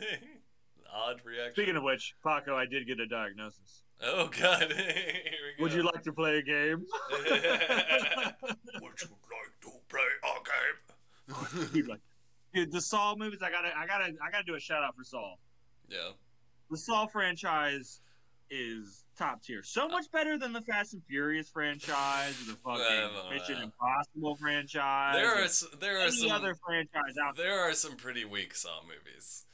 odd reaction. Speaking of which, Paco, I did get a diagnosis. Oh, God. Here we go. Would you like to play a game? Would you like to play a game? Dude, the Saw movies, I gotta do a shout out for Saw. Yeah. The Saw franchise is top tier. So much better than the Fast and Furious franchise, or the fucking Mission Impossible franchise. There are some pretty weak Saw movies.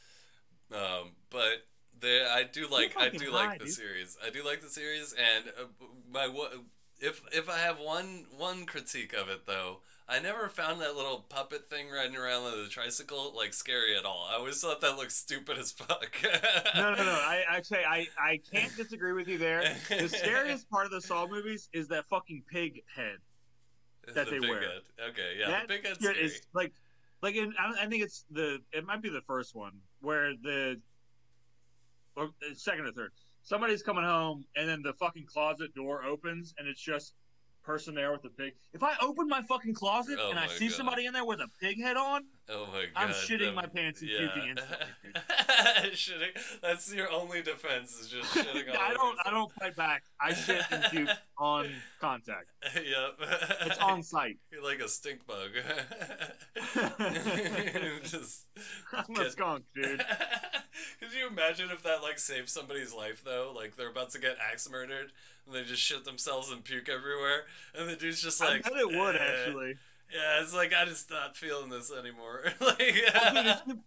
But I do like the series. I do like the series, and if I have one critique of it though, I never found that little puppet thing riding around on the tricycle like scary at all. I always thought that looked stupid as fuck. No. I can't disagree with you there. The scariest part of the Saw movies is that fucking pig head that they wear. Head. Okay, yeah, that the pig head's scary. Is like in, I think it's it might be the first one where or second or third. Somebody's coming home and then the fucking closet door opens and it's just person there with a pig. If I open my fucking closet and I see somebody in there with a pig head on, oh my God, I'm shitting my pants and puking instantly. Shitting. That's your only defense is just shitting on. I don't fight back. I shit and puke on contact. Yep. It's on site. You're like a stink bug. I'm a skunk, dude. Could you imagine if that like saved somebody's life though? Like they're about to get axe murdered and they just shit themselves and puke everywhere, and the dude's just like, I bet it would actually. Yeah, it's like, I'm just not feeling this anymore.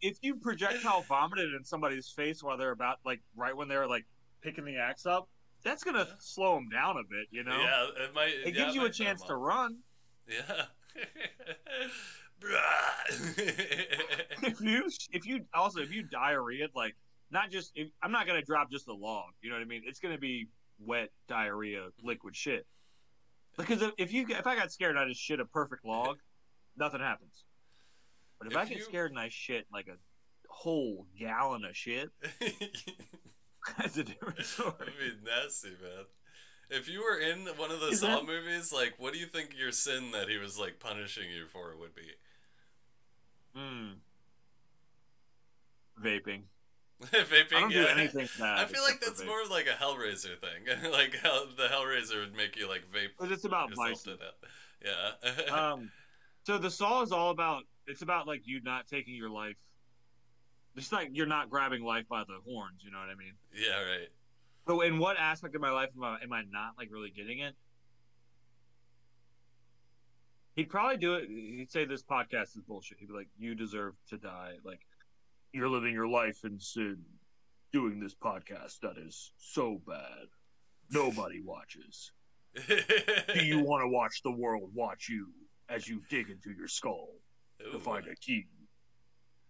If you projectile vomited in somebody's face while they're about, like, right when they're, like, picking the axe up, that's going to slow them down a bit, you know? Yeah, it might. It gives you a chance to run. Yeah. if you diarrhea, like, not just, I'm not going to drop just a log, you know what I mean? It's going to be wet diarrhea, liquid shit. Because if I got scared, I just shit a perfect log, nothing happens. But if I get scared and I shit like a whole gallon of shit, that's a different story. That'd be nasty, man. If you were in one of the Saw movies, like, what do you think your sin that he was, like, punishing you for would be? Vaping. Vaping, I don't do anything bad. I feel like that's more like a Hellraiser thing. Like, how the Hellraiser would make you, like, vape. Because it's about vice. Yeah. So the Saw is all about, it's about, like, you not taking your life. It's like you're not grabbing life by the horns, you know what I mean? Yeah, right. So in what aspect of my life am I not, like, really getting it? He'd probably do it. He'd say this podcast is bullshit. He'd be like, you deserve to die. Like, you're living your life in sin, doing this podcast that is so bad. Nobody watches. Do you want to watch the world watch you as you dig into your skull to find a key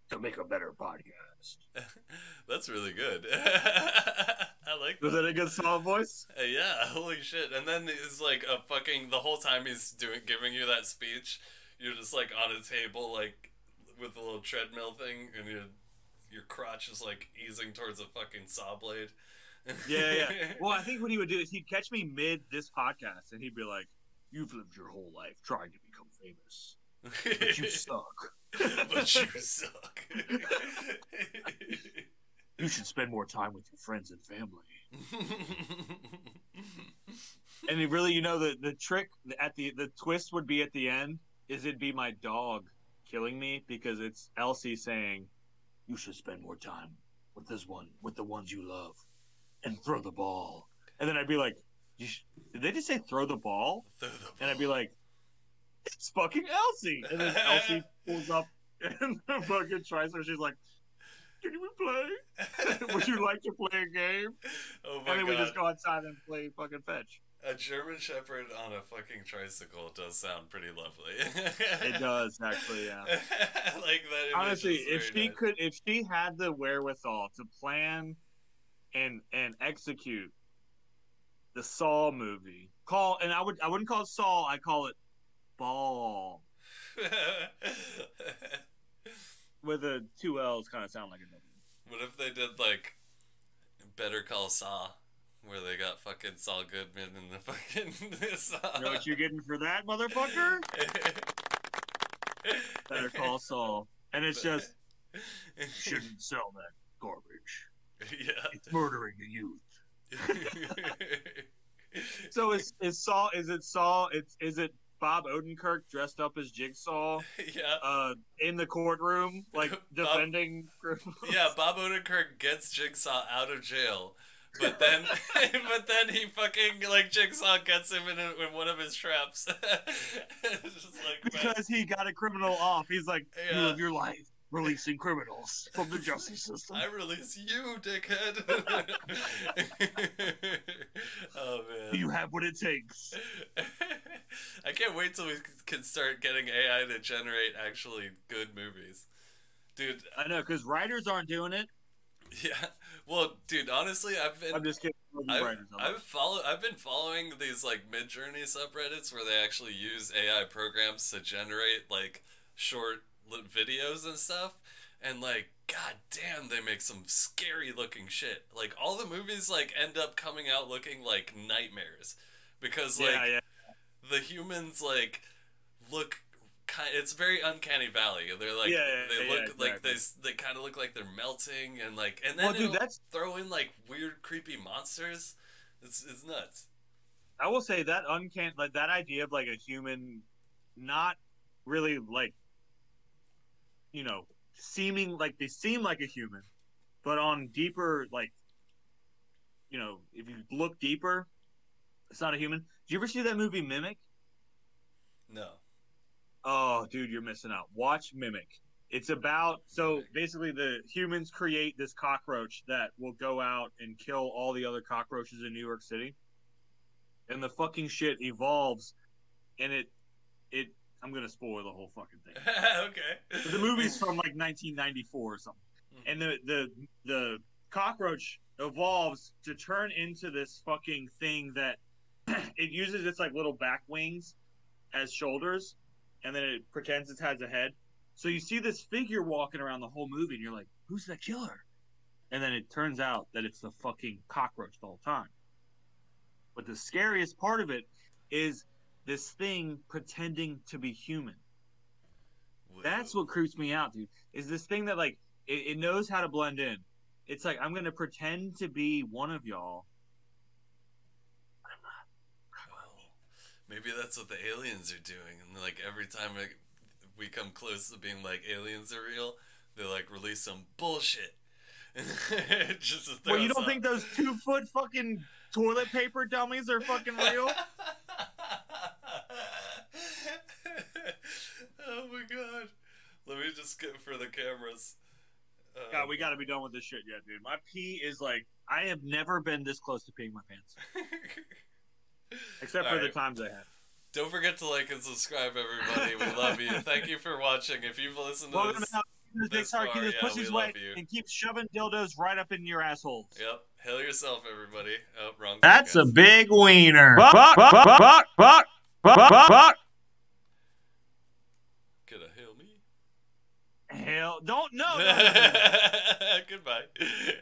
to make a better podcast? That's really good. I like that. Was that a good Saw voice? Yeah, holy shit. And then it's like a fucking... The whole time he's giving you that speech, you're just like on a table, like with a little treadmill thing, and your crotch is like easing towards a fucking saw blade. Yeah. Well, I think what he would do is he'd catch me mid this podcast, and he'd be like, you've lived your whole life trying to become famous. But you suck. You should spend more time with your friends and family. And it really, you know, the trick at the twist would be at the end is it'd be my dog killing me, because it's Elsie saying, you should spend more time with this one, with the ones you love, and throw the ball. And then I'd be like, did they just say throw the ball? Throw the ball. And I'd be like, it's fucking Elsie. And then Elsie pulls up and fucking tries her. She's like, can we play? Would you like to play a game? Oh my god. And then we just go outside and play fucking fetch. A German Shepherd on a fucking tricycle does sound pretty lovely. It does, actually, yeah. Like that. Honestly, if she had the wherewithal to plan and execute the Saw movie, I wouldn't call it Saw, I call it Ball. With a two L's, kind of sound like a W. What if they did like Better Call Saul, where they got fucking Saul Goodman in the fucking Saw? You know what you're getting for that, motherfucker? Better Call Saul, and it's just you shouldn't sell that garbage. Yeah, it's murdering the youth. So is it Bob Odenkirk dressed up as Jigsaw, in the courtroom, like defending criminals. Yeah, Bob Odenkirk gets Jigsaw out of jail, but then, he fucking like Jigsaw gets him in one of his traps. It's just like, because he got a criminal off, he's like, you live your life releasing criminals from the justice system. I release you, dickhead. Oh man, you have what it takes. I can't wait till we can start getting AI to generate actually good movies, dude. I know, because writers aren't doing it. Yeah, well, dude, honestly, I'm just kidding. I've been following these like Midjourney subreddits where they actually use AI programs to generate like short videos and stuff, and like god damn, they make some scary looking shit. Like all the movies like end up coming out looking like nightmares, because like the humans like look kind of, it's very Uncanny Valley. They're like they kind of look like they're melting, and like, and then throw in like weird creepy monsters. It's nuts. I will say that that idea of like a human not really like, you know, seeming like they seem like a human, but on deeper, like, you know, if you look deeper, it's not a human. Did you ever see that movie Mimic? No. Oh, dude, you're missing out. Watch Mimic. It's about, so basically the humans create this cockroach that will go out and kill all the other cockroaches in New York City. And the fucking shit evolves, and it I'm going to spoil the whole fucking thing. Okay. The movie's from like 1994 or something. Mm-hmm. And the cockroach evolves to turn into this fucking thing that it uses its like little back wings as shoulders, and then it pretends it has a head. So you see this figure walking around the whole movie, and you're like, who's the killer? And then it turns out that it's the fucking cockroach the whole time. But the scariest part of it is this thing pretending to be human. Whoa. That's what creeps me out, dude, is this thing that, like, it knows how to blend in. It's like, I'm going to pretend to be one of y'all. I'm not. Oh. Maybe that's what the aliens are doing. And, like, every time we come close to being like, aliens are real, they, like, release some bullshit. Just to throw us off. Well, you don't think those 2-foot fucking toilet paper dummies are fucking real? Oh my god. Let me just get for the cameras. God, we gotta be done with this shit yet, dude. My pee is like, I have never been this close to peeing my pants. Except for the times I have. Don't forget to like and subscribe, everybody. We love you. Thank you for watching. If you've listened to this... pussy's wet and keep shoving dildos right up in your assholes. Yep. Hell yourself, everybody. Oh, wrong. That's a big wiener. Buck. Could I heal me? Hell, don't know. Goodbye.